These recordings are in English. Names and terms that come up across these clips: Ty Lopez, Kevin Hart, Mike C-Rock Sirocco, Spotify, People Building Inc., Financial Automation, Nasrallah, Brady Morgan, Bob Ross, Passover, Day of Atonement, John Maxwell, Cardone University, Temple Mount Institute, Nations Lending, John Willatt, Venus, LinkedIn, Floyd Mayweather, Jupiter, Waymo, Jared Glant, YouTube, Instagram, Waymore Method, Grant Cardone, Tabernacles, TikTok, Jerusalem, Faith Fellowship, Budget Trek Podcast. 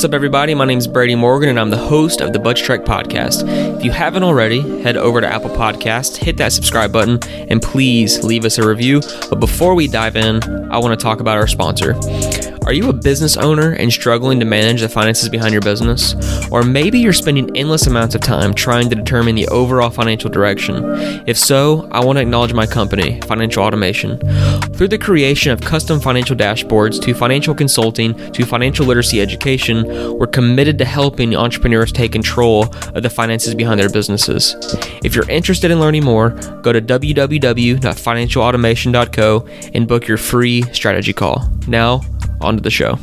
What's up, everybody? My name is Brady Morgan, and I'm the host of the Budget Trek Podcast. If you haven't already, head over to Apple Podcasts, hit that subscribe button, and please leave us a review. But before we dive in, I want to talk about our sponsor. Are you a business owner and struggling to manage the finances behind your business? Or maybe you're spending endless amounts of time trying to determine the overall financial direction. If so, I want to acknowledge my company, Financial Automation. Through the creation of custom financial dashboards to financial consulting to financial literacy education, we're committed to helping entrepreneurs take control of the finances behind their businesses. If you're interested in learning more, go to www.financialautomation.co and book your free strategy call. Now, on to the show.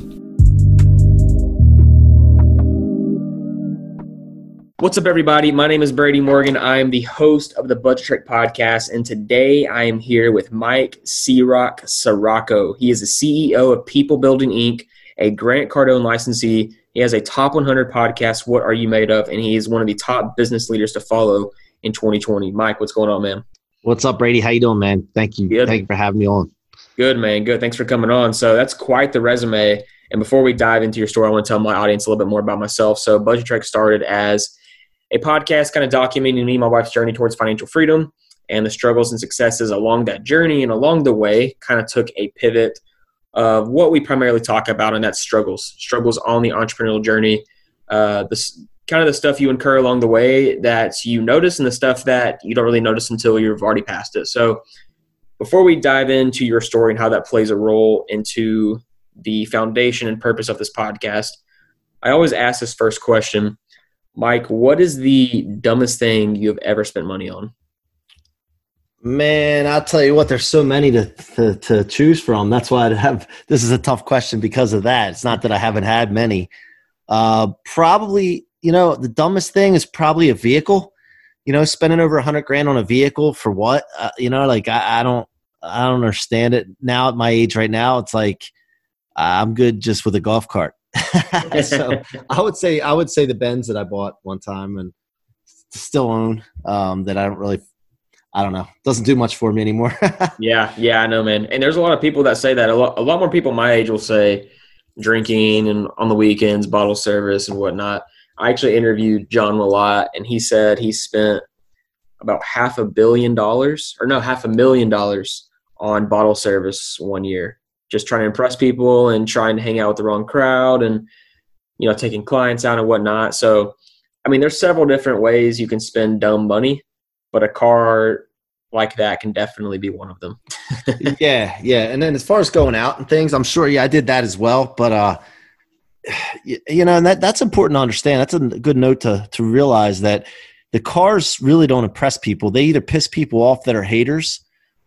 What's up, everybody? My name is Brady Morgan. I am the host of the Budget Trek Podcast, and today I am here with Mike C-Rock Sirocco. He is the CEO of People Building Inc., a Grant Cardone licensee. He has a top 100 podcast, What Are You Made Of? And he is one of the top business leaders to follow in 2020. Mike, what's going on, man? What's up, Brady? How you doing, man? Thank you. Good. Thank you for having me on. Good, man. Good. Thanks for coming on. So that's quite the resume. And before we dive into your story, I want to tell my audience a little bit more about myself. So Budget Trek started as a podcast kind of documenting me and my wife's journey towards financial freedom and the struggles and successes along that journey. And along the way, kind of took a pivot of what we primarily talk about, and that's struggles on the entrepreneurial journey. This kind of the stuff you incur along the way that you notice and the stuff that you don't really notice until you've already passed it. So before we dive into your story and how that plays a role into the foundation and purpose of this podcast, I always ask this first question. Mike, what is the dumbest thing you've ever spent money on? Man, I'll tell you what, there's so many to choose from. That's why this is a tough question because of that. It's not that I haven't had many. Probably, the dumbest thing is probably a vehicle. Spending over $100,000 on a vehicle for what? I don't understand it now at my age right now. It's like, I'm good just with a golf cart. So I would say the Benz that I bought one time and still own, that I don't know. Doesn't do much for me anymore. Yeah. I know, man. And there's a lot of people that say that a lot more people my age will say drinking and on the weekends, bottle service and whatnot. I actually interviewed John Willatt, and he said he spent about $500,000 on bottle service one year, just trying to impress people and trying to hang out with the wrong crowd and, taking clients out and whatnot. So, there's several different ways you can spend dumb money, but a car like that can definitely be one of them. Yeah. And then as far as going out and things, I'm sure, I did that as well. But, and that's important to understand. That's a good note to realize that the cars really don't impress people. They either piss people off that are haters,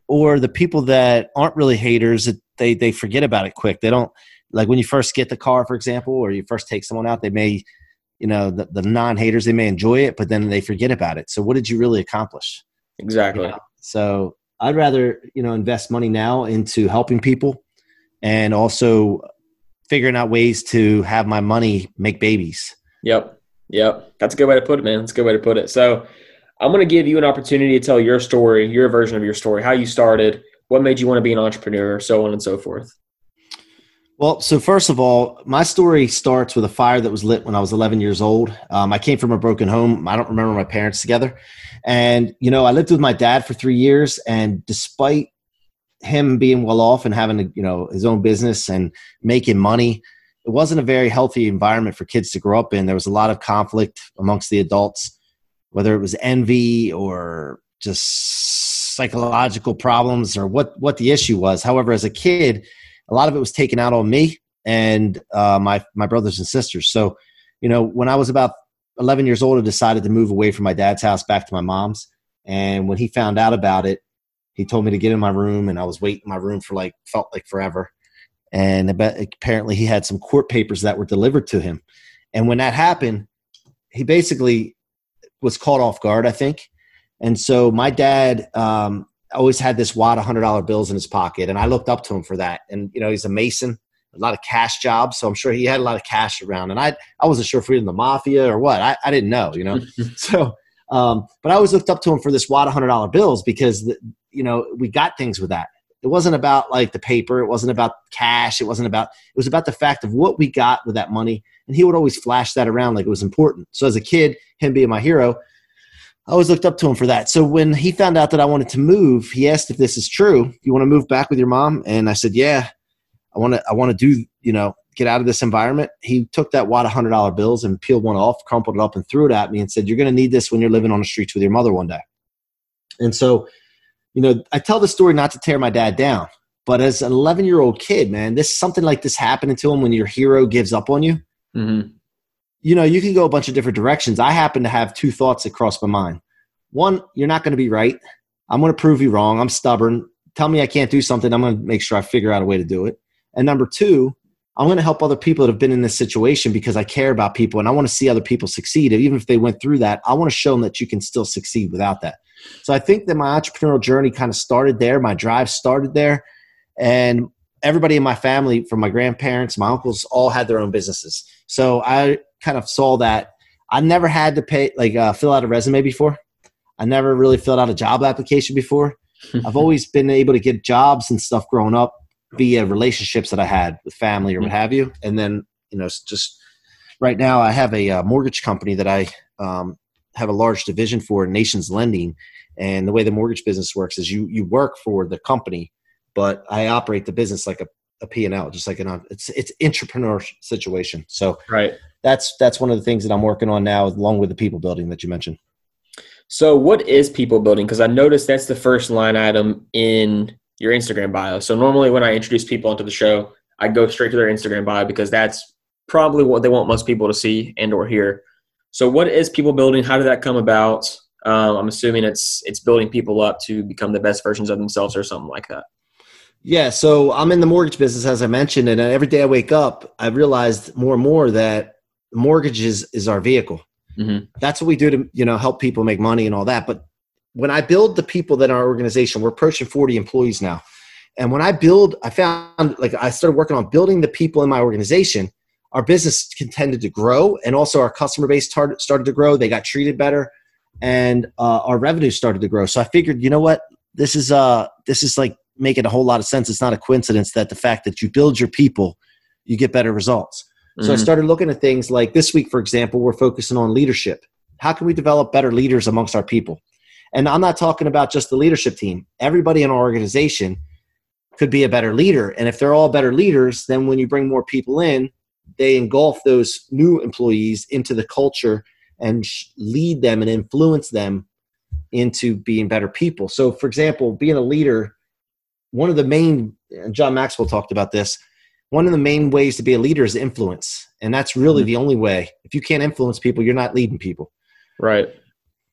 or the people that aren't really haters, they forget about it quick. They don't, like when you first get the car, for example, or you first take someone out, they may, the non-haters, they may enjoy it, but then they forget about it. So what did you really accomplish? Exactly. So I'd rather, invest money now into helping people and also figuring out ways to have my money make babies. Yep. That's a good way to put it, man. So I'm going to give you an opportunity to tell your story, your version of your story, how you started, what made you want to be an entrepreneur, so on and so forth. Well, so first of all, my story starts with a fire that was lit when I was 11 years old. I came from a broken home. I don't remember my parents together. And, I lived with my dad for 3 years, and despite him being well off and having, his own business and making money, it wasn't a very healthy environment for kids to grow up in. There was a lot of conflict amongst the adults, whether it was envy or just psychological problems or what the issue was. However, as a kid, a lot of it was taken out on me and my brothers and sisters. So, when I was about 11 years old, I decided to move away from my dad's house back to my mom's. And when he found out about it, he told me to get in my room, and I was waiting in my room for felt like forever. And apparently he had some court papers that were delivered to him. And when that happened, he basically was caught off guard, I think. And so my dad always had this wad of $100 bills in his pocket, and I looked up to him for that. And, he's a mason, a lot of cash jobs. So I'm sure he had a lot of cash around. And I wasn't sure if we were in the mafia or what. I didn't know, So, but I always looked up to him for this wad of $100 bills because we got things with that. It wasn't about like the paper. It wasn't about cash. It was about the fact of what we got with that money. And he would always flash that around like it was important. So as a kid, him being my hero, I always looked up to him for that. So when he found out that I wanted to move, he asked if this is true. You want to move back with your mom? And I said, yeah, I want to do, you know, get out of this environment. He took that wad of $100 bills and peeled one off, crumpled it up and threw it at me and said, you're going to need this when you're living on the streets with your mother one day. And so, you know, I tell the story not to tear my dad down, but as an 11-year-old kid, man, something like this happening to him when your hero gives up on you, you know, you can go a bunch of different directions. I happen to have two thoughts that crossed my mind. One, you're not going to be right. I'm going to prove you wrong. I'm stubborn. Tell me I can't do something. I'm going to make sure I figure out a way to do it. And number two, I'm going to help other people that have been in this situation because I care about people and I want to see other people succeed. Even if they went through that, I want to show them that you can still succeed without that. So I think that my entrepreneurial journey kind of started there. My drive started there. And everybody in my family, from my grandparents, my uncles, all had their own businesses. So I kind of saw that. I never had to fill out a resume before. I never really filled out a job application before. I've always been able to get jobs and stuff growing up via relationships that I had with family or what have you. And then, you know, just right now I have a mortgage company that I have a large division for, Nations Lending. And the way the mortgage business works is you work for the company, but I operate the business like a P&L, just like it's entrepreneur situation. So right. That's one of the things that I'm working on now, along with the people building that you mentioned. So what is people building? Because I noticed that's the first line item in your Instagram bio. So normally when I introduce people onto the show, I go straight to their Instagram bio because that's probably what they want most people to see and or hear. So what is people building? How did that come about? I'm assuming it's building people up to become the best versions of themselves or something like that. Yeah. So I'm in the mortgage business, as I mentioned, and every day I wake up, I realized more and more that mortgages is our vehicle. That's what we do to, you know, help people make money and all that. But when I build the people that are our organization, we're approaching 40 employees now. And when I started working on building the people in my organization, our business continued to grow. And also our customer base started to grow. They got treated better and our revenue started to grow. So I figured, you know what, this is like, make it a whole lot of sense. It's not a coincidence that the fact that you build your people, you get better results. So I started looking at things like this week, for example, we're focusing on leadership. How can we develop better leaders amongst our people? And I'm not talking about just the leadership team. Everybody in our organization could be a better leader. And if they're all better leaders, then when you bring more people in, they engulf those new employees into the culture and lead them and influence them into being better people. So for example, being a leader, one of the main, and John Maxwell talked about this, one of the main ways to be a leader is influence. And that's really the only way. If you can't influence people, you're not leading people. Right.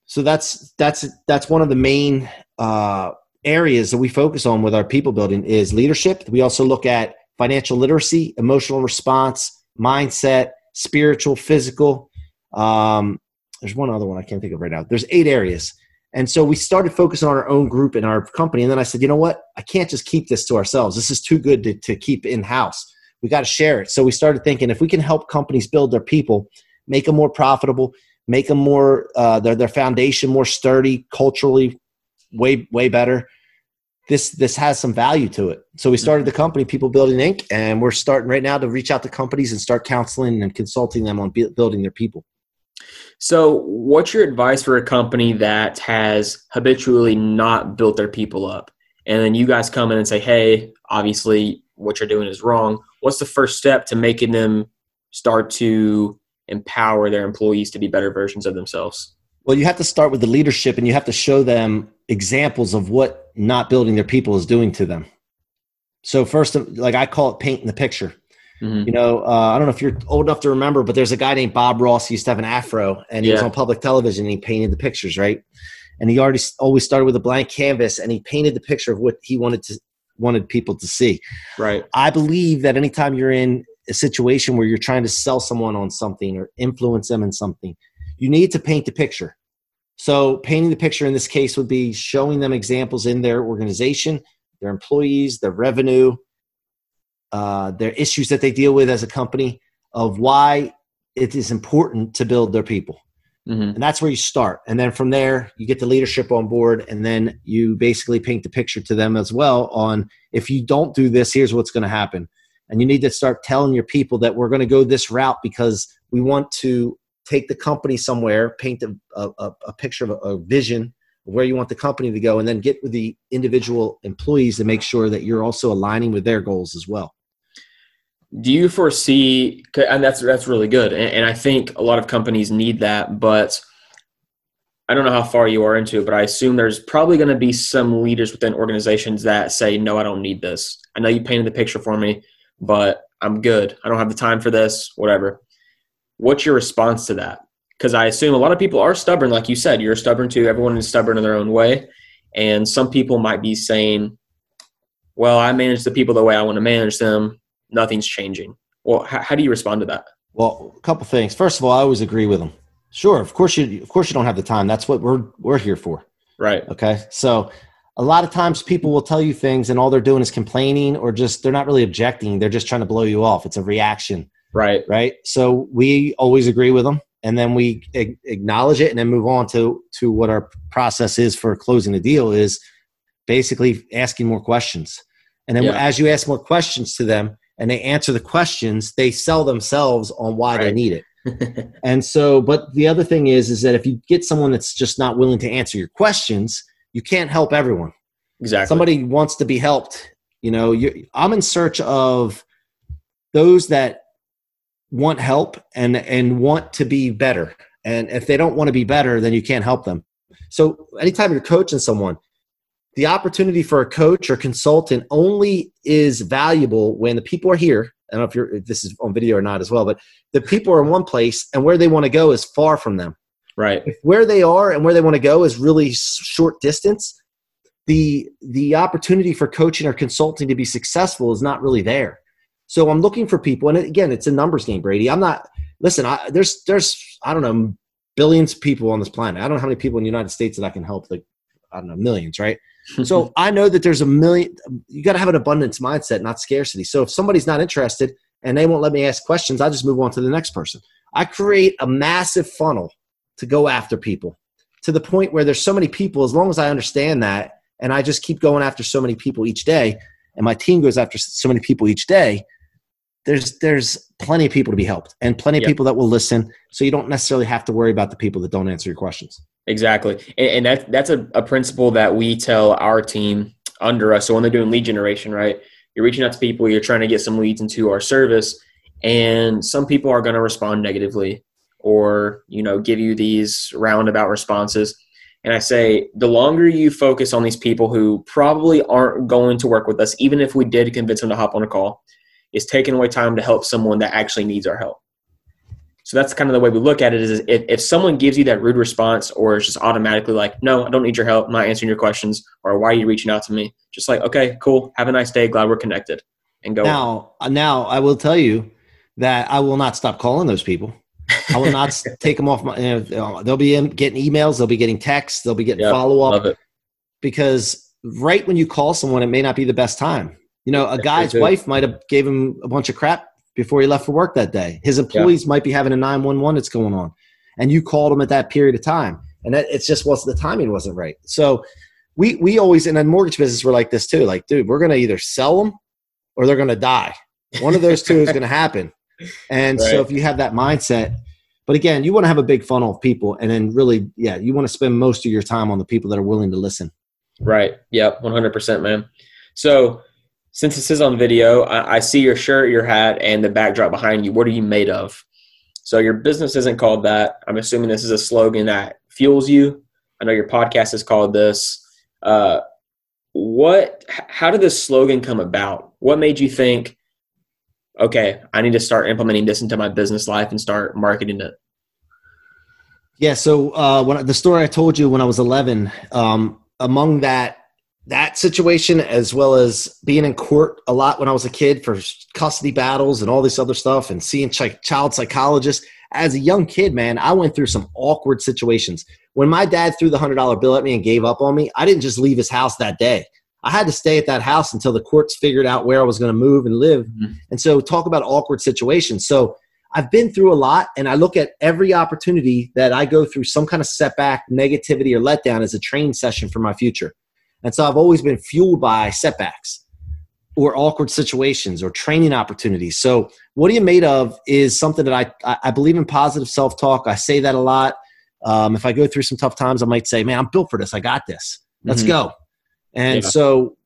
So that's one of the main areas that we focus on with our people building is leadership. We also look at financial literacy, emotional response, mindset, spiritual, physical. There's one other one I can't think of right now. There's 8 areas. And so we started focusing on our own group and our company. And then I said, you know what? I can't just keep this to ourselves. This is too good to keep in-house. We got to share it. So we started thinking if we can help companies build their people, make them more profitable, make them more, their foundation more sturdy, culturally way better. This has some value to it. So we started the company, People Building Inc., and we're starting right now to reach out to companies and start counseling and consulting them on building their people. So what's your advice for a company that has habitually not built their people up? And then you guys come in and say, hey, obviously what you're doing is wrong. What's the first step to making them start to empower their employees to be better versions of themselves? Well, you have to start with the leadership and you have to show them examples of what not building their people is doing to them. So first, like I call it painting the picture. You know, I don't know if you're old enough to remember, but there's a guy named Bob Ross. He used to have an afro and he was on public television and he painted the pictures, right? And he always started with a blank canvas and he painted the picture of what he wanted people to see. Right. I believe that anytime you're in a situation where you're trying to sell someone on something or influence them in something, you need to paint the picture. So painting the picture in this case would be showing them examples in their organization, their employees, their revenue, their issues that they deal with as a company of why it is important to build their people. Mm-hmm. And that's where you start. And then from there, you get the leadership on board, and then you basically paint the picture to them as well on, if you don't do this, here's what's going to happen. And you need to start telling your people that we're going to go this route because we want to take the company somewhere, paint a picture of a vision of where you want the company to go, and then get with the individual employees to make sure that you're also aligning with their goals as well. Do you foresee, and that's really good, and I think a lot of companies need that, but I don't know how far you are into it, but I assume there's probably going to be some leaders within organizations that say, no, I don't need this. I know you painted the picture for me, but I'm good. I don't have the time for this, whatever. What's your response to that? Because I assume a lot of people are stubborn. Like you said, you're stubborn too. Everyone is stubborn in their own way. And some people might be saying, well, I manage the people the way I want to manage them. Nothing's changing. Well, how do you respond to that? Well, a couple things. First of all, I always agree with them. Sure. Of course you don't have the time. That's what we're here for. Right. Okay. So a lot of times people will tell you things and all they're doing is complaining, or just, they're not really objecting. They're just trying to blow you off. It's a reaction. Right. Right. So we always agree with them, and then we acknowledge it, and then move on to what our process is for closing the deal, is basically asking more questions. And then as you ask more questions to them and they answer the questions, they sell themselves on why they need it. And so, but the other thing is that if you get someone that's just not willing to answer your questions, you can't help everyone. Exactly. Somebody wants to be helped. You know, I'm in search of those that want help and want to be better. And if they don't want to be better, then you can't help them. So anytime you're coaching someone, the opportunity for a coach or consultant only is valuable when the people are here. I don't know if this is on video or not as well, but the people are in one place and where they want to go is far from them. Right. If where they are and where they want to go is really short distance, the opportunity for coaching or consulting to be successful is not really there. So I'm looking for people. And again, it's a numbers game, Brady. There's I don't know, billions of people on this planet. I don't know how many people in the United States that I can help. Like, I don't know, millions, right? So I know that there's a million. You got to have an abundance mindset, not scarcity. So if somebody's not interested and they won't let me ask questions, I just move on to the next person. I create a massive funnel to go after people, to the point where there's so many people, as long as I understand that, and I just keep going after so many people each day, and my team goes after so many people each day, there's plenty of people to be helped and plenty of people that will listen. So you don't necessarily have to worry about the people that don't answer your questions. Exactly. And that's a principle that we tell our team under us. So when they're doing lead generation, right, you're reaching out to people, you're trying to get some leads into our service, and some people are going to respond negatively or, you know, give you these roundabout responses. And I say, the longer you focus on these people who probably aren't going to work with us, even if we did convince them to hop on a call, is taking away time to help someone that actually needs our help. So that's kind of the way we look at it, is if someone gives you that rude response, or it's just automatically like, no, I don't need your help, I'm not answering your questions, or why are you reaching out to me? Just like, okay, cool, have a nice day, glad we're connected, and go. Now I will tell you that I will not stop calling those people. I will not take them off my, they'll be getting emails, they'll be getting texts, they'll be getting follow-up. Because right when you call someone, it may not be the best time. You know, a guy's wife might have gave him a bunch of crap before he left for work that day. His employees might be having a 911 that's going on, and you called him at that period of time, and the timing wasn't right. So we always, in a mortgage business, we're like this too. Like, dude, we're going to either sell them or they're going to die. One of those two is going to happen. And so if you have that mindset, but again, you want to have a big funnel of people, and then really, you want to spend most of your time on the people that are willing to listen. Right. Yep. 100%, man. So since this is on video, I see your shirt, your hat, and the backdrop behind you. What are you made of? So your business isn't called that. I'm assuming this is a slogan that fuels you. I know your podcast is called this. How did this slogan come about? What made you think, okay, I need to start implementing this into my business life and start marketing it? Yeah, so the story I told you when I was 11, among that situation, as well as being in court a lot when I was a kid for custody battles and all this other stuff, and seeing child psychologists as a young kid, man, I went through some awkward situations. When my dad threw the $100 bill at me and gave up on me, I didn't just leave his house that day. I had to stay at that house until the courts figured out where I was going to move and live. Mm-hmm. And so talk about awkward situations. So I've been through a lot, and I look at every opportunity that I go through some kind of setback, negativity, or letdown as a training session for my future. And so I've always been fueled by setbacks or awkward situations or training opportunities. So what are you made of is something that I believe in positive self-talk. I say that a lot. If I go through some tough times, I might say, man, I'm built for this. I got this. Let's go. And so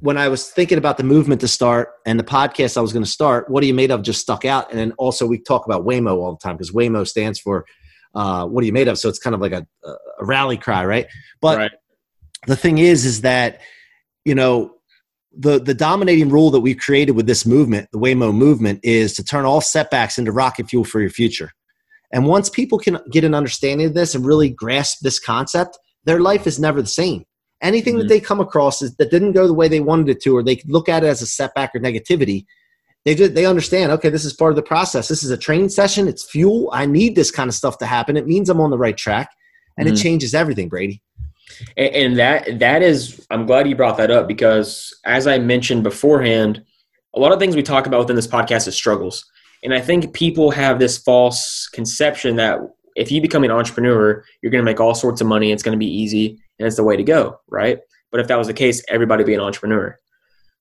when I was thinking about the movement to start and the podcast I was going to start, what are you made of just stuck out. And then also we talk about Waymo all the time because Waymo stands for what are you made of? So it's kind of like a rally cry, right? But the thing is that, you know, the dominating rule that we've created with this movement, the Waymo movement, is to turn all setbacks into rocket fuel for your future. And once people can get an understanding of this and really grasp this concept, their life is never the same. Anything that they come across that didn't go the way they wanted it to, or they look at it as a setback or negativity, they understand, okay, this is part of the process. This is a training session. It's fuel. I need this kind of stuff to happen. It means I'm on the right track, and it changes everything, Brady. And that is, I'm glad you brought that up, because as I mentioned beforehand, a lot of things we talk about within this podcast is struggles. And I think people have this false conception that if you become an entrepreneur, you're going to make all sorts of money. It's going to be easy and it's the way to go. Right. But if that was the case, everybody would be an entrepreneur.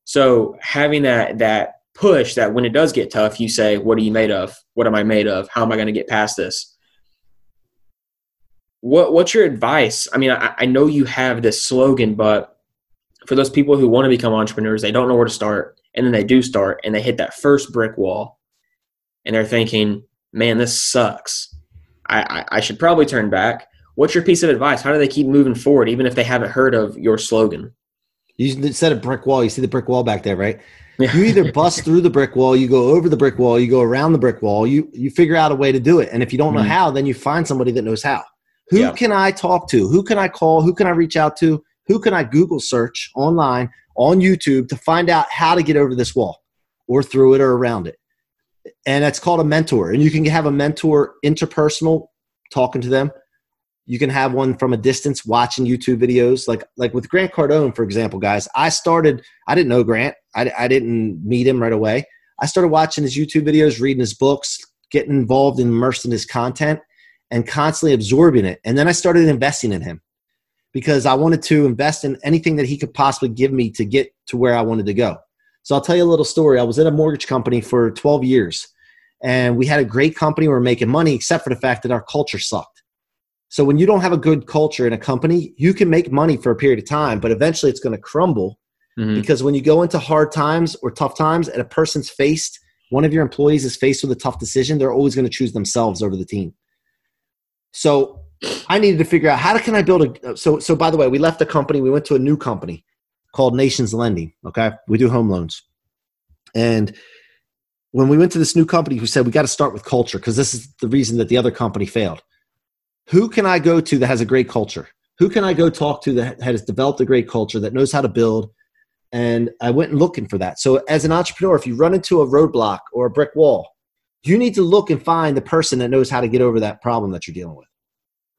So having that push that when it does get tough, you say, what are you made of? What am I made of? How am I going to get past this? What's your advice? I mean, I know you have this slogan, but for those people who want to become entrepreneurs, they don't know where to start. And then they do start and they hit that first brick wall and they're thinking, man, this sucks. I should probably turn back. What's your piece of advice? How do they keep moving forward, even if they haven't heard of your slogan? You said a brick wall. You see the brick wall back there, right? You either bust through the brick wall, you go over the brick wall, you go around the brick wall, you figure out a way to do it. And if you don't know how, then you find somebody that knows how. Who can I talk to? Who can I call? Who can I reach out to? Who can I Google search online, on YouTube, to find out how to get over this wall or through it or around it? And that's called a mentor. And you can have a mentor interpersonal, talking to them. You can have one from a distance, watching YouTube videos. Like with Grant Cardone, for example, guys, I didn't know Grant. I didn't meet him right away. I started watching his YouTube videos, reading his books, getting involved and immersed in his content, and constantly absorbing it. And then I started investing in him because I wanted to invest in anything that he could possibly give me to get to where I wanted to go. So I'll tell you a little story. I was in a mortgage company for 12 years and we had a great company. We were making money, except for the fact that our culture sucked. So when you don't have a good culture in a company, you can make money for a period of time, but eventually it's going to crumble because when you go into hard times or tough times and one of your employees is faced with a tough decision, they're always going to choose themselves over the team. So I needed to figure out how can I build a – so by the way, we left the company. We went to a new company called Nations Lending, okay? We do home loans. And when we went to this new company, we said we got to start with culture because this is the reason that the other company failed. Who can I go to that has a great culture? Who can I go talk to that has developed a great culture, that knows how to build? And I went and looking for that. So as an entrepreneur, if you run into a roadblock or a brick wall, you need to look and find the person that knows how to get over that problem that you're dealing with.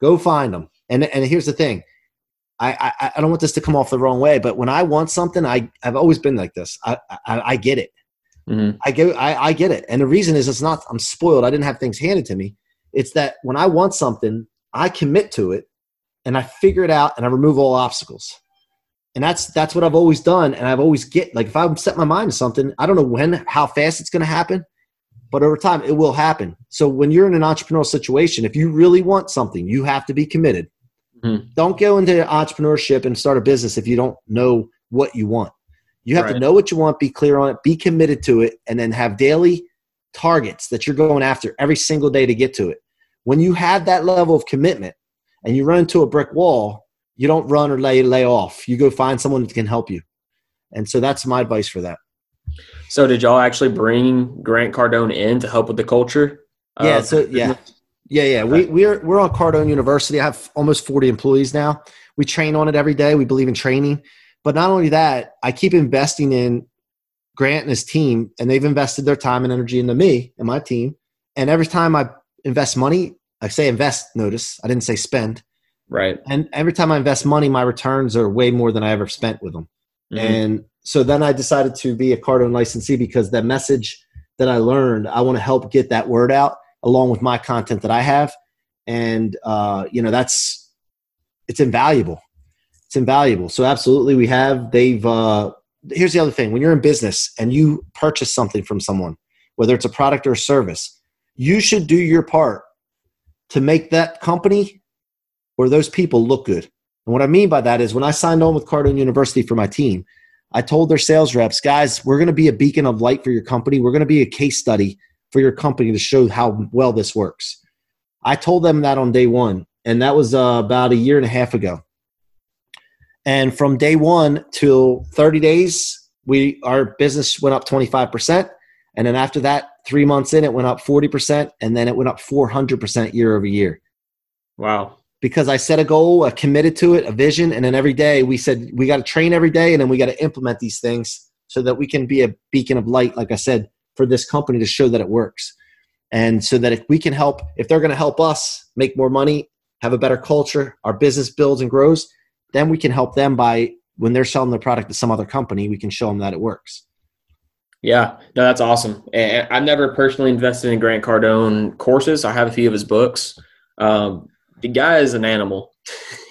Go find them. And here's the thing. I don't want this to come off the wrong way, but when I want something, I've always been like this. I get it. I get it. And the reason is it's not I'm spoiled. I didn't have things handed to me. It's that when I want something, I commit to it and I figure it out and I remove all obstacles. And that's what I've always done. And I've always like if I set my mind to something, I don't know how fast it's going to happen, but over time it will happen. So when you're in an entrepreneurial situation, if you really want something, you have to be committed. Don't go into entrepreneurship and start a business if you don't know what you want. You have to know what you want, be clear on it, be committed to it, and then have daily targets that you're going after every single day to get to it. When you have that level of commitment and you run into a brick wall, you don't run or lay off. You go find someone that can help you. And so that's my advice for that. So did y'all actually bring Grant Cardone in to help with the culture? Yeah. We're on Cardone University. I have almost 40 employees now. We train on it every day. We believe in training. But not only that, I keep investing in Grant and his team, and they've invested their time and energy into me and my team. And every time I invest money, I say invest, notice. I didn't say spend. Right. And every time I invest money, my returns are way more than I ever spent with them. And so then I decided to be a Cardone licensee because that message that I learned, I want to help get that word out along with my content that I have. And, you know, that's, it's invaluable. It's invaluable. So absolutely we have, they've, here's the other thing. When you're in business and you purchase something from someone, whether it's a product or a service, you should do your part to make that company or those people look good. And what I mean by that is when I signed on with Cardone University for my team, I told their sales reps, guys, we're going to be a beacon of light for your company. We're going to be a case study for your company to show how well this works. I told them that on day one, and that was about a year and a half ago. And from day one till 30 days, our business went up 25%. And then after that, 3 months in, it went up 40%. And then it went up 400% year over year. Wow. Because I set a goal, I committed to it, a vision. And then every day we said, we got to train every day. And then we got to implement these things so that we can be a beacon of light, like I said, for this company to show that it works. And so that if we can help, if they're going to help us make more money, have a better culture, our business builds and grows, then we can help them by when they're selling their product to some other company, we can show them that it works. Yeah, no, that's awesome. And I've never personally invested in Grant Cardone courses. I have a few of his books. The guy is an animal.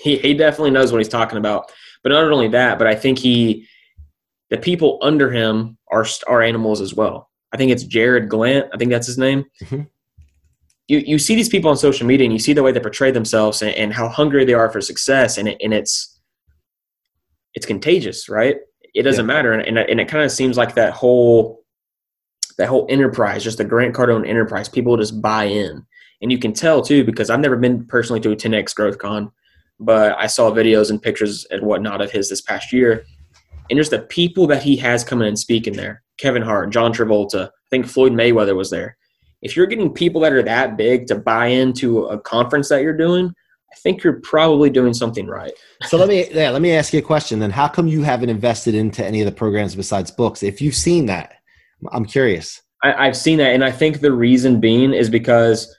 He definitely knows what he's talking about. But not only that, but I think the people under him are animals as well. I think it's Jared Glant. I think that's his name. Mm-hmm. You see these people on social media and you see the way they portray themselves and how hungry they are for success. And it's contagious, right? It doesn't matter. And it kind of seems like that whole enterprise, just the Grant Cardone enterprise, people just buy in. And you can tell too, because I've never been personally to a 10X Growth Con, but I saw videos and pictures and whatnot of his this past year. And just the people that he has coming and speaking there, Kevin Hart, John Travolta, I think Floyd Mayweather was there. If you're getting people that are that big to buy into a conference that you're doing, I think you're probably doing something right. So let me ask you a question then. How come you haven't invested into any of the programs besides books? If you've seen that, I'm curious. I've seen that. And I think the reason being is because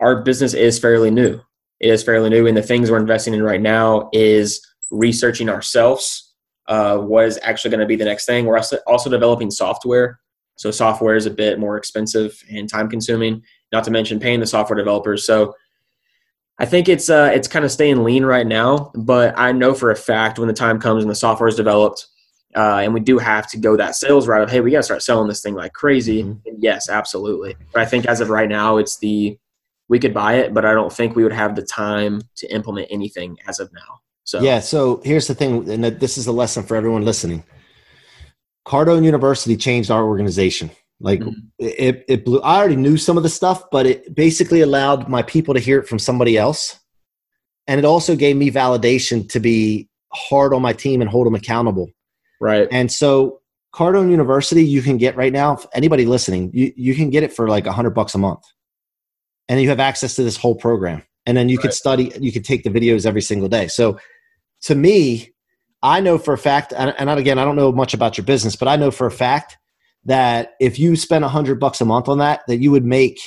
our business is fairly new. It is fairly new. And the things we're investing in right now is researching ourselves, what is actually going to be the next thing. We're also developing software. So software is a bit more expensive and time consuming, not to mention paying the software developers. So I think it's kind of staying lean right now, but I know for a fact when the time comes and the software is developed, and we do have to go that sales route of, hey, we got to start selling this thing like crazy. Mm-hmm. And yes, absolutely. But I think as of right now, we could buy it, but I don't think we would have the time to implement anything as of now. So yeah. So here's the thing, and this is a lesson for everyone listening. Cardone University changed our organization. Like it blew. I already knew some of the stuff, but it basically allowed my people to hear it from somebody else. And it also gave me validation to be hard on my team and hold them accountable. Right. And so Cardone University, you can get right now, anybody listening, you can get it for like $100 a month. And you have access to this whole program. And then you could study, you could take the videos every single day. So to me, I know for a fact, and again, I don't know much about your business, but I know for a fact that if you spend $100 a month on that you would make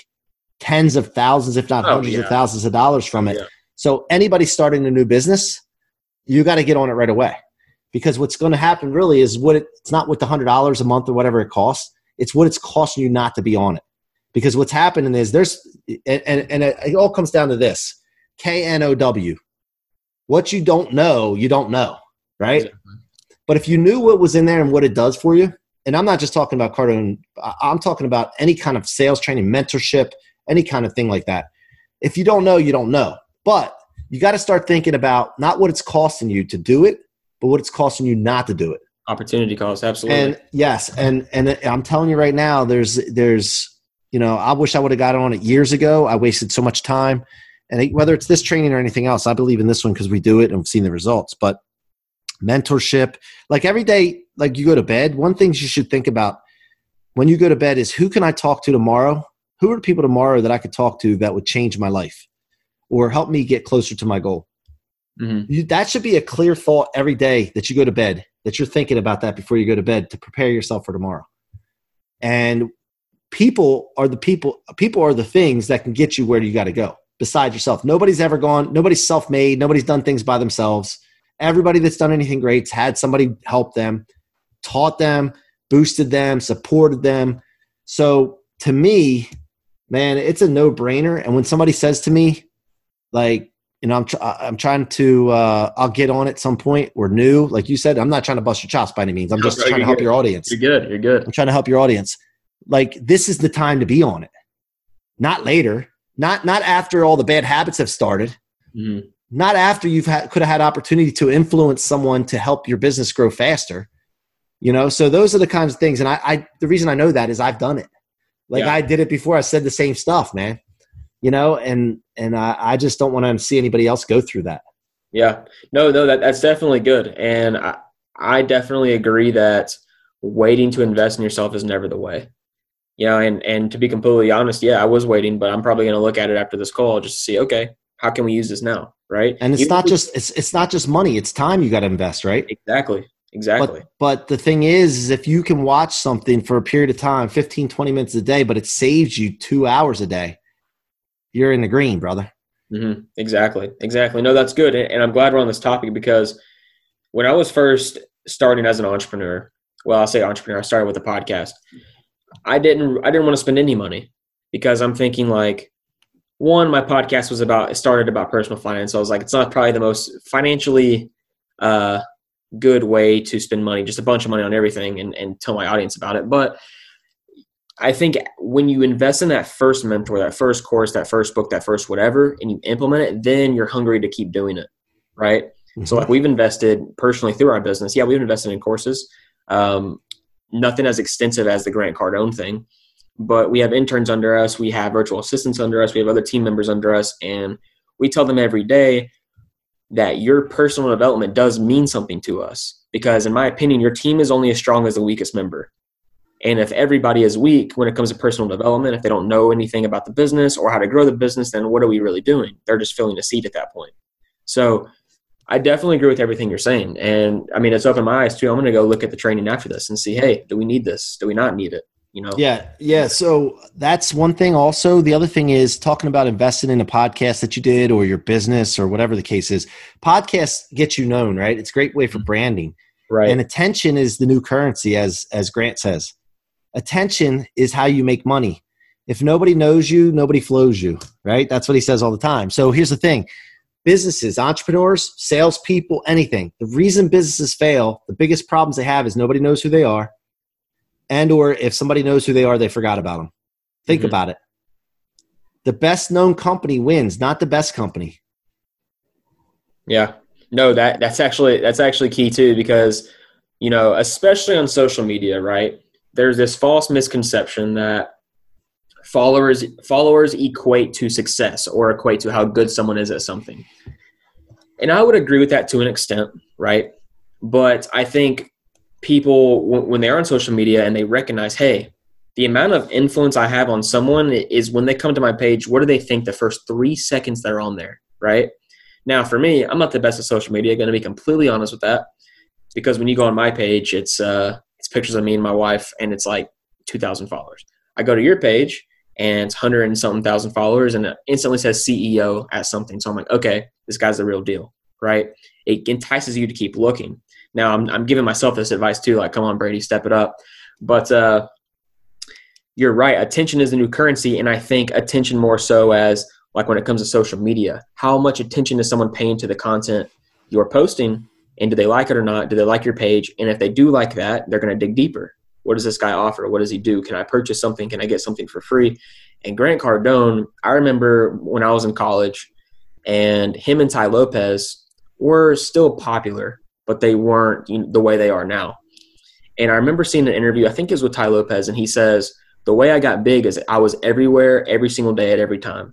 tens of thousands, if not hundreds of thousands of dollars from it. Yeah. So anybody starting a new business, you got to get on it right away, because what's going to happen really is it's not with the $100 a month or whatever it costs. It's what it's costing you not to be on it. Because what's happening is and it all comes down to this, KNOW. What you don't know. Right? Exactly. But if you knew what was in there and what it does for you, and I'm not just talking about Cardone, I'm talking about any kind of sales training, mentorship, any kind of thing like that. If you don't know, you don't know. But you got to start thinking about not what it's costing you to do it, but what it's costing you not to do it. Opportunity cost, absolutely. And yes, and I'm telling you right now, there's you know, I wish I would have got on it years ago. I wasted so much time. And whether it's this training or anything else, I believe in this one because we do it and we've seen the results. But mentorship, like every day, like you go to bed, one thing you should think about when you go to bed is, who can I talk to tomorrow? Who are the people tomorrow that I could talk to that would change my life or help me get closer to my goal? Mm-hmm. That should be a clear thought every day that you go to bed, that you're thinking about that before you go to bed to prepare yourself for tomorrow. And people are the things that can get you where you got to go besides yourself. Nobody's self-made. Nobody's done things by themselves. Everybody that's done anything great's had somebody help them, taught them, boosted them, supported them. So to me, man, it's a no-brainer. And when somebody says to me, like, you know, I'm trying to I'll get on at some point. We're new. Like you said, I'm not trying to bust your chops by any means. I'm just trying to help your audience. You're good. I'm trying to help your audience. Like, this is the time to be on it. Not later. Not after all the bad habits have started. Mm-hmm. Not after you've could have had opportunity to influence someone to help your business grow faster. You know, so those are the kinds of things. And I the reason I know that is I've done it. Like, yeah. I did it before. I said the same stuff, man. You know, and I just don't want to see anybody else go through that. Yeah, no, that's definitely good. And I definitely agree that waiting to invest in yourself is never the way. You know, and to be completely honest, yeah, I was waiting, but I'm probably going to look at it after this call just to see, okay, how can we use this now, right? And it's not just money, it's time you got to invest, right? Exactly. But the thing is if you can watch something for a period of time, 15, 20 minutes a day, but it saves you 2 hours a day, you're in the green, brother. Mm-hmm. Exactly. No, that's good. And I'm glad we're on this topic because when I was first starting as an entrepreneur, I started with a podcast. I didn't want to spend any money because I'm thinking like, one, my podcast started about personal finance. So I was like, it's not probably the most financially good way to spend money, just a bunch of money on everything and tell my audience about it. But I think when you invest in that first mentor, that first course, that first book, that first whatever, and you implement it, then you're hungry to keep doing it, right? Mm-hmm. So like we've invested personally through our business. Yeah, we've invested in courses. Nothing as extensive as the Grant Cardone thing, but we have interns under us. We have virtual assistants under us. We have other team members under us. And we tell them every day that your personal development does mean something to us because in my opinion, your team is only as strong as the weakest member. And if everybody is weak when it comes to personal development, if they don't know anything about the business or how to grow the business, then what are we really doing? They're just filling a seat at that point. So I definitely agree with everything you're saying. And I mean, it's opened my eyes too. I'm going to go look at the training after this and see, hey, do we need this? Do we not need it? You know? Yeah. So that's one thing. Also, the other thing is talking about investing in a podcast that you did or your business or whatever the case is. Podcasts get you known, right? It's a great way for branding. Right. And attention is the new currency, as Grant says. Attention is how you make money. If nobody knows you, nobody flows you, right? That's what he says all the time. So here's the thing. Businesses, entrepreneurs, salespeople, anything. The reason businesses fail, the biggest problems they have is nobody knows who they are. And or if somebody knows who they are, they forgot about them. Think mm-hmm. about it. The best known company wins, not the best company. Yeah. No, that's actually key too because, you know, especially on social media, right? There's this false misconception that followers equate to success or equate to how good someone is at something. And I would agree with that to an extent, right? But I think people, when they're on social media and they recognize, hey, the amount of influence I have on someone is when they come to my page, what do they think the first 3 seconds they're on there, right? Now, for me, I'm not the best at social media, going to be completely honest with that, because when you go on my page, it's pictures of me and my wife, and it's like 2,000 followers. I go to your page, and it's 100 and something thousand followers, and it instantly says CEO at something. So I'm like, okay, this guy's the real deal, right? It entices you to keep looking. Now, I'm giving myself this advice too, like, come on, Brady, step it up. But you're right. Attention is the new currency, and I think attention more so as like when it comes to social media. How much attention is someone paying to the content you're posting? And do they like it or not? Do they like your page? And if they do like that, they're going to dig deeper. What does this guy offer? What does he do? Can I purchase something? Can I get something for free? And Grant Cardone, I remember when I was in college, and him and Ty Lopez were still popular, but they weren't the way they are now. And I remember seeing an interview, I think it was with Ty Lopez, and he says, the way I got big is I was everywhere, every single day at every time.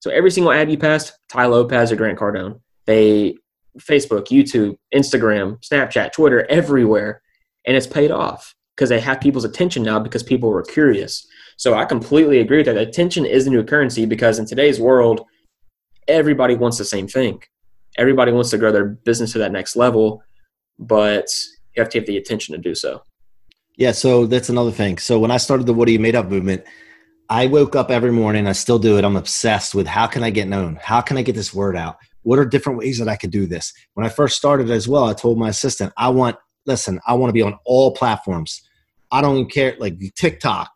So every single ad you passed, Ty Lopez or Grant Cardone, they – Facebook, YouTube, Instagram, Snapchat, Twitter, everywhere. And it's paid off because they have people's attention now because people were curious. So I completely agree with that. Attention is the new currency because in today's world, everybody wants the same thing. Everybody wants to grow their business to that next level, but you have to have the attention to do so. Yeah. So that's another thing. So when I started the What Are You Made Of movement, I woke up every morning. I still do it. I'm obsessed with how can I get known? How can I get this word out? What are different ways that I could do this? When I first started as well, I told my assistant, I want to be on all platforms. I don't even care, like TikTok,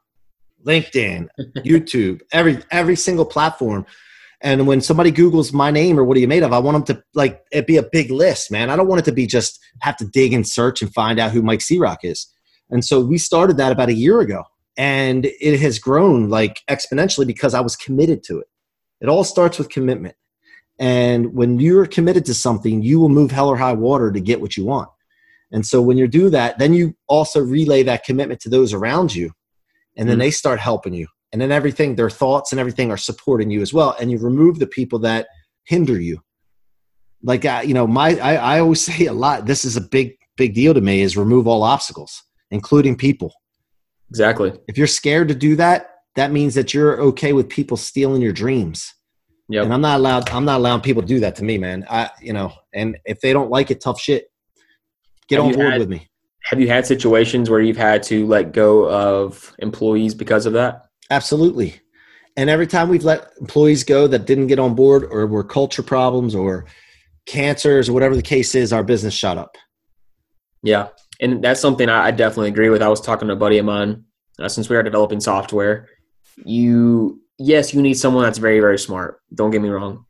LinkedIn, YouTube, every single platform. And when somebody Googles my name or what are you made of, I want them to like, it be a big list, man. I don't want it to be just have to dig and search and find out who Mike C-Rock is. And so we started that about a year ago, and it has grown like exponentially because I was committed to it. It all starts with commitment. And when you're committed to something, you will move hell or high water to get what you want. And so when you do that, then you also relay that commitment to those around you, and then they start helping you. And then everything, their thoughts and everything are supporting you as well. And you remove the people that hinder you. Like, I always say a lot, this is a big deal to me, is remove all obstacles, including people. Exactly. If you're scared to do that, that means that you're okay with people stealing your dreams. Yep. And I'm not allowing people to do that to me, man. And if they don't like it, tough shit. Get on board with me. Have you had situations where you've had to let go of employees because of that? Absolutely. And every time we've let employees go that didn't get on board or were culture problems or cancers or whatever the case is, our business shot up. Yeah. And that's something I definitely agree with. I was talking to a buddy of mine, since we are developing software, you need someone that's very, very smart. Don't get me wrong.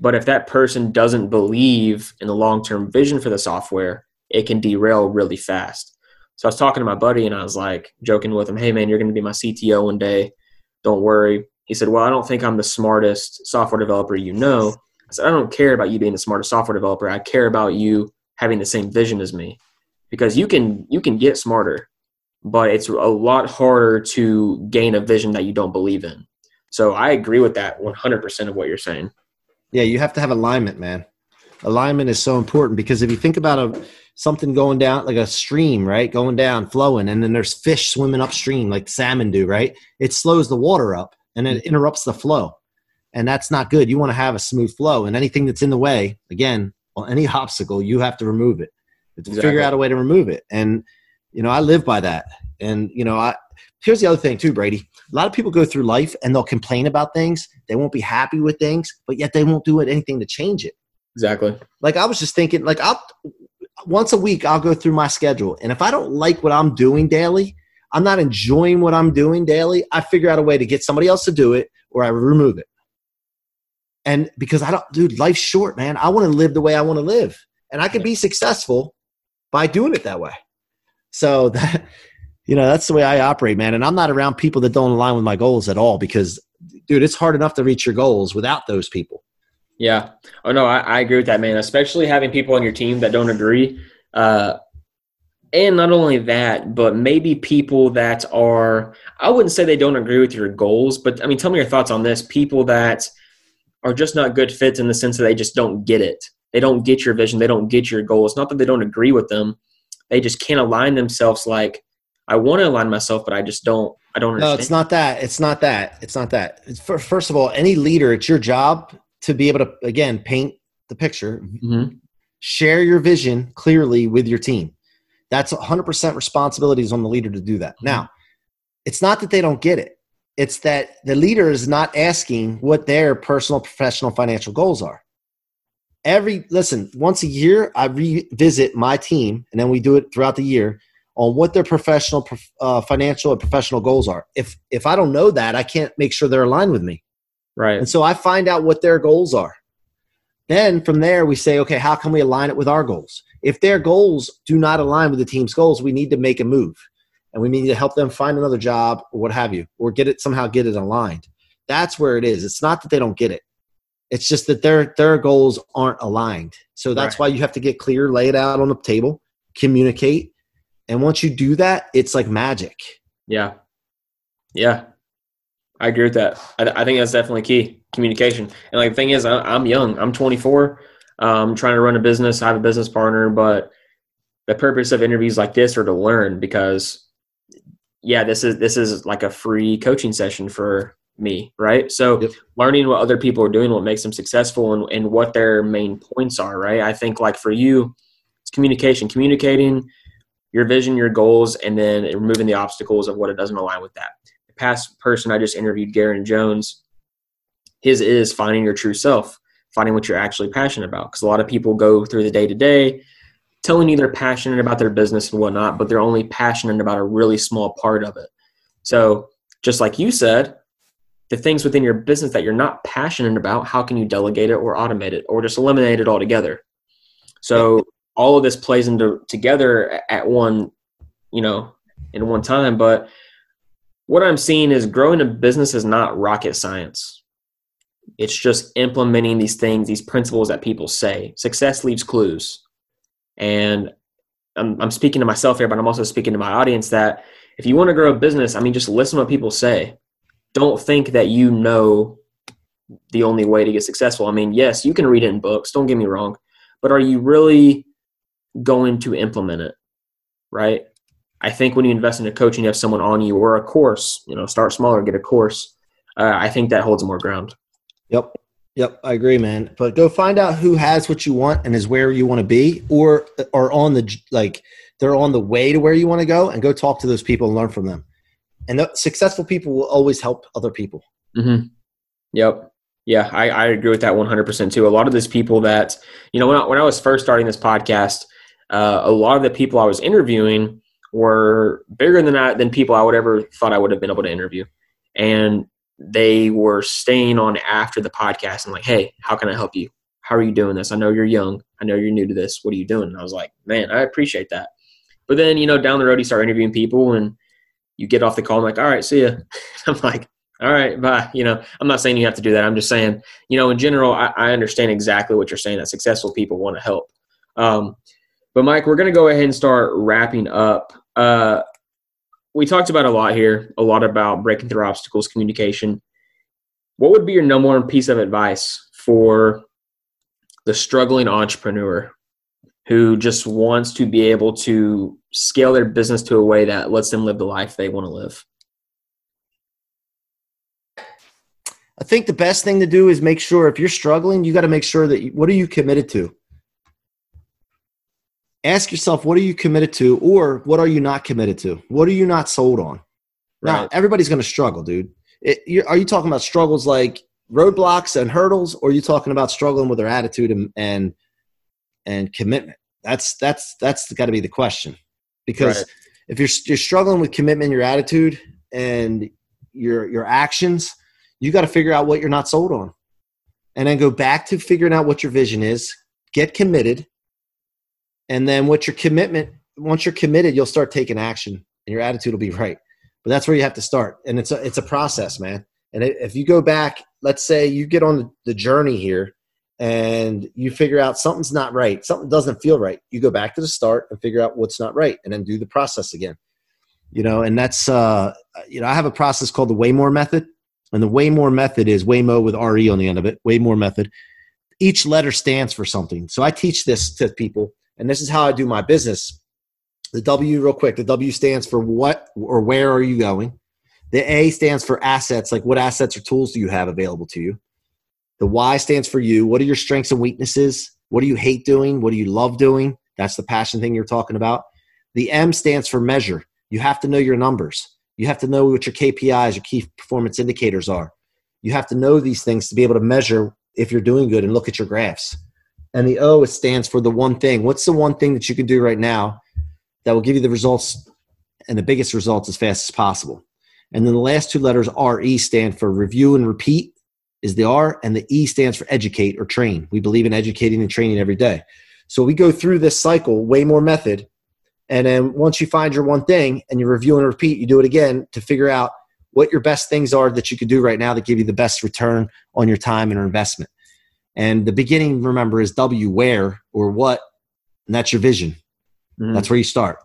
But if that person doesn't believe in the long-term vision for the software, it can derail really fast. So I was talking to my buddy and I was like joking with him, hey man, you're going to be my CTO one day. Don't worry. He said, well, I don't think I'm the smartest software developer, you know. I said, I don't care about you being the smartest software developer. I care about you having the same vision as me, because you can get smarter, but it's a lot harder to gain a vision that you don't believe in. So I agree with that 100% of what you're saying. Yeah. You have to have alignment, man. Alignment is so important, because if you think about something going down, like a stream, right? Going down, flowing. And then there's fish swimming upstream like salmon do, right? It slows the water up and it interrupts the flow. And that's not good. You want to have a smooth flow, and anything that's in the way, again, or any obstacle, you have to remove it. You have to figure out a way to remove it. And, I live by that. And, here's the other thing too, Brady. A lot of people go through life and they'll complain about things. They won't be happy with things, but yet they won't do anything to change it. Exactly. Like I was just thinking, like once a week I'll go through my schedule, and if I don't like what I'm doing daily, I'm not enjoying what I'm doing daily, I figure out a way to get somebody else to do it, or I remove it. And because life's short, man. I want to live the way I want to live, and I can be successful by doing it that way. So that, that's the way I operate, man. And I'm not around people that don't align with my goals at all, because dude, it's hard enough to reach your goals without those people. Yeah. Oh, no, I agree with that, man, especially having people on your team that don't agree. And not only that, but maybe people that are, I wouldn't say they don't agree with your goals, but I mean, tell me your thoughts on this. People that are just not good fits in the sense that they just don't get it. They don't get your vision. They don't get your goals. Not that they don't agree with them. They just can't align themselves. Like, I want to align myself, but I just don't. I don't understand. No, it's not that. It's not that. It's not that. First of all, any leader, it's your job to be able to, again, paint the picture, share your vision clearly with your team. That's 100% responsibilities on the leader to do that. Now, it's not that they don't get it. It's that the leader is not asking what their personal, professional, financial goals are. Once a year, I revisit my team, and then we do it throughout the year, on what their professional, financial, and professional goals are. If I don't know that, I can't make sure they're aligned with me. Right. And so I find out what their goals are. Then from there, we say, okay, how can we align it with our goals? If their goals do not align with the team's goals, we need to make a move, and we need to help them find another job or what have you, or get it aligned. That's where it is. It's not that they don't get it. It's just that their goals aren't aligned. So that's why you have to get clear, lay it out on the table, communicate. And once you do that, it's like magic. Yeah. Yeah. I agree with that. I think that's definitely key, communication. And like the thing is, I'm young. I'm 24. I'm trying to run a business. I have a business partner, but the purpose of interviews like this are to learn, because this is like a free coaching session for me, right? So learning what other people are doing, what makes them successful, and what their main points are, right? I think like for you, it's communicating your vision, your goals, and then removing the obstacles of what it doesn't align with that. Past person I just interviewed, Garen Jones, his is finding your true self, finding what you're actually passionate about. Because a lot of people go through the day-to-day telling you they're passionate about their business and whatnot, but they're only passionate about a really small part of it. So Just like you said, the things within your business that you're not passionate about, how can you delegate it or automate it or just eliminate it altogether? So all of this plays into together at one, you know, in one time. But what I'm seeing is growing a business is not rocket science. It's just implementing these things, these principles that people say. Success leaves clues. And I'm speaking to myself here, but I'm also speaking to my audience that if you want to grow a business, I mean, just listen to what people say. Don't think that you know the only way to get successful. I mean, yes, you can read it in books. Don't get me wrong. But are you really going to implement it, right? I think when you invest in a coach and you have someone on you or a course, you know, start smaller, get a course. I think that holds more ground. Yep. Yep. I agree, man. But go find out who has what you want and is where you want to be, or are on the, like, they're on the way to where you want to go, and go talk to those people and learn from them. And the successful people will always help other people. Mm-hmm. Yep. Yeah. I agree with that 100% too. A lot of these people that, you know, when I was first starting this podcast, a lot of the people I was interviewing were bigger than people I would ever thought I would have been able to interview. And they were staying on after the podcast and like, hey, how can I help you? How are you doing this? I know you're young. I know you're new to this. What are you doing? And I was like, man, I appreciate that. But then, you know, down the road, you start interviewing people and you get off the call. I'm like, all right, see ya. I'm like, all right, bye. You know, I'm not saying you have to do that. I'm just saying, you know, in general, I understand exactly what you're saying, that successful people want to help. But Mike, we're going to go ahead and start wrapping up. We talked about a lot here, a lot about breaking through obstacles, communication. What would be your number one piece of advice for the struggling entrepreneur who just wants to be able to scale their business to a way that lets them live the life they want to live? I think the best thing to do is make sure, if you're struggling, you got to make sure that what are you committed to? Ask yourself, what are you committed to, or what are you not committed to? What are you not sold on? Right. Now, everybody's going to struggle, dude. Are you talking about struggles like roadblocks and hurdles, or are you talking about struggling with their attitude and commitment? That's got to be the question. Because if you're struggling with commitment, your attitude, and your actions, you got to figure out what you're not sold on, and then go back to figuring out what your vision is. Get committed. And then once you're committed, you'll start taking action and your attitude will be right. But that's where you have to start. And it's a process, man. And if you go back, let's say you get on the journey here and you figure out something's not right, something doesn't feel right. You go back to the start and figure out what's not right and then do the process again. You know, and that's, you know, I have a process called the Waymore Method. And the Waymore Method is Waymo with R-E on the end of it, Waymore Method. Each letter stands for something. So I teach this to people. And this is how I do my business. The W, real quick, the W stands for what or where are you going? The A stands for assets, like what assets or tools do you have available to you? The Y stands for you. What are your strengths and weaknesses? What do you hate doing? What do you love doing? That's the passion thing you're talking about. The M stands for measure. You have to know your numbers. You have to know what your KPIs, your key performance indicators are. You have to know these things to be able to measure if you're doing good and look at your graphs. And the O, it stands for the one thing. What's the one thing that you can do right now that will give you the results and the biggest results as fast as possible? And then the last two letters, RE, stand for review and repeat is the R, and the E stands for educate or train. We believe in educating and training every day. So we go through this cycle, Waymore Method, and then once you find your one thing and you review and repeat, you do it again to figure out what your best things are that you can do right now that give you the best return on your time and your investment. And the beginning, remember, is W, where or what, and that's your vision. Mm-hmm. That's where you start.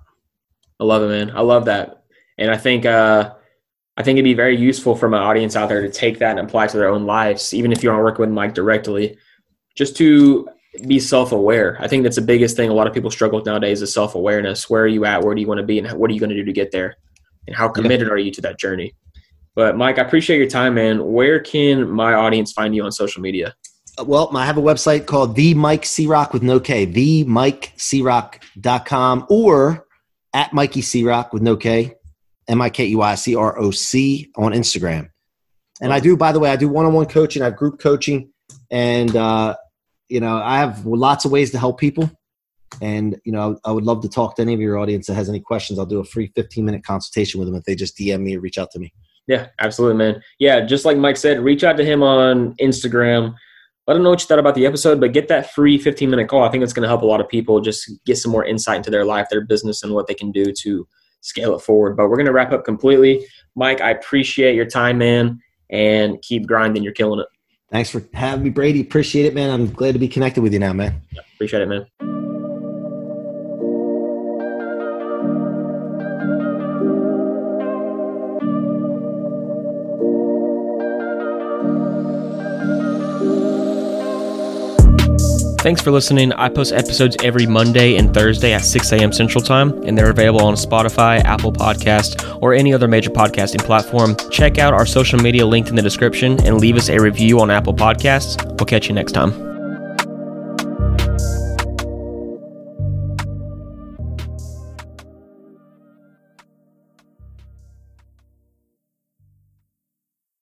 I love it, man. I love that. And I think it'd be very useful for my audience out there to take that and apply to their own lives, even if you aren't working with Mike directly, just to be self-aware. I think that's the biggest thing a lot of people struggle with nowadays is self-awareness. Where are you at? Where do you want to be? And what are you going to do to get there? And how committed are you to that journey? But Mike, I appreciate your time, man. Where can my audience find you on social media? Well, I have a website called The Mike C-Rock with no K, TheMikeCroc.com, or at Mikey C-Rock with no K, MIKEYCROC on Instagram. And I do, by the way, I do one-on-one coaching. I have group coaching. And, you know, I have lots of ways to help people. And, you know, I would love to talk to any of your audience that has any questions. I'll do a free 15-minute consultation with them if they just DM me or reach out to me. Yeah, absolutely, man. Yeah, just like Mike said, reach out to him on Instagram. Let him know what you thought about the episode, but get that free 15-minute call. I think it's going to help a lot of people just get some more insight into their life, their business, and what they can do to scale it forward. But we're going to wrap up completely. Mike, I appreciate your time, man, and keep grinding. You're killing it. Thanks for having me, Brady. Appreciate it, man. I'm glad to be connected with you now, man. Yeah, appreciate it, man. Thanks for listening. I post episodes every Monday and Thursday at 6 a.m. Central Time, and they're available on Spotify, Apple Podcasts, or any other major podcasting platform. Check out our social media linked in the description and leave us a review on Apple Podcasts. We'll catch you next time.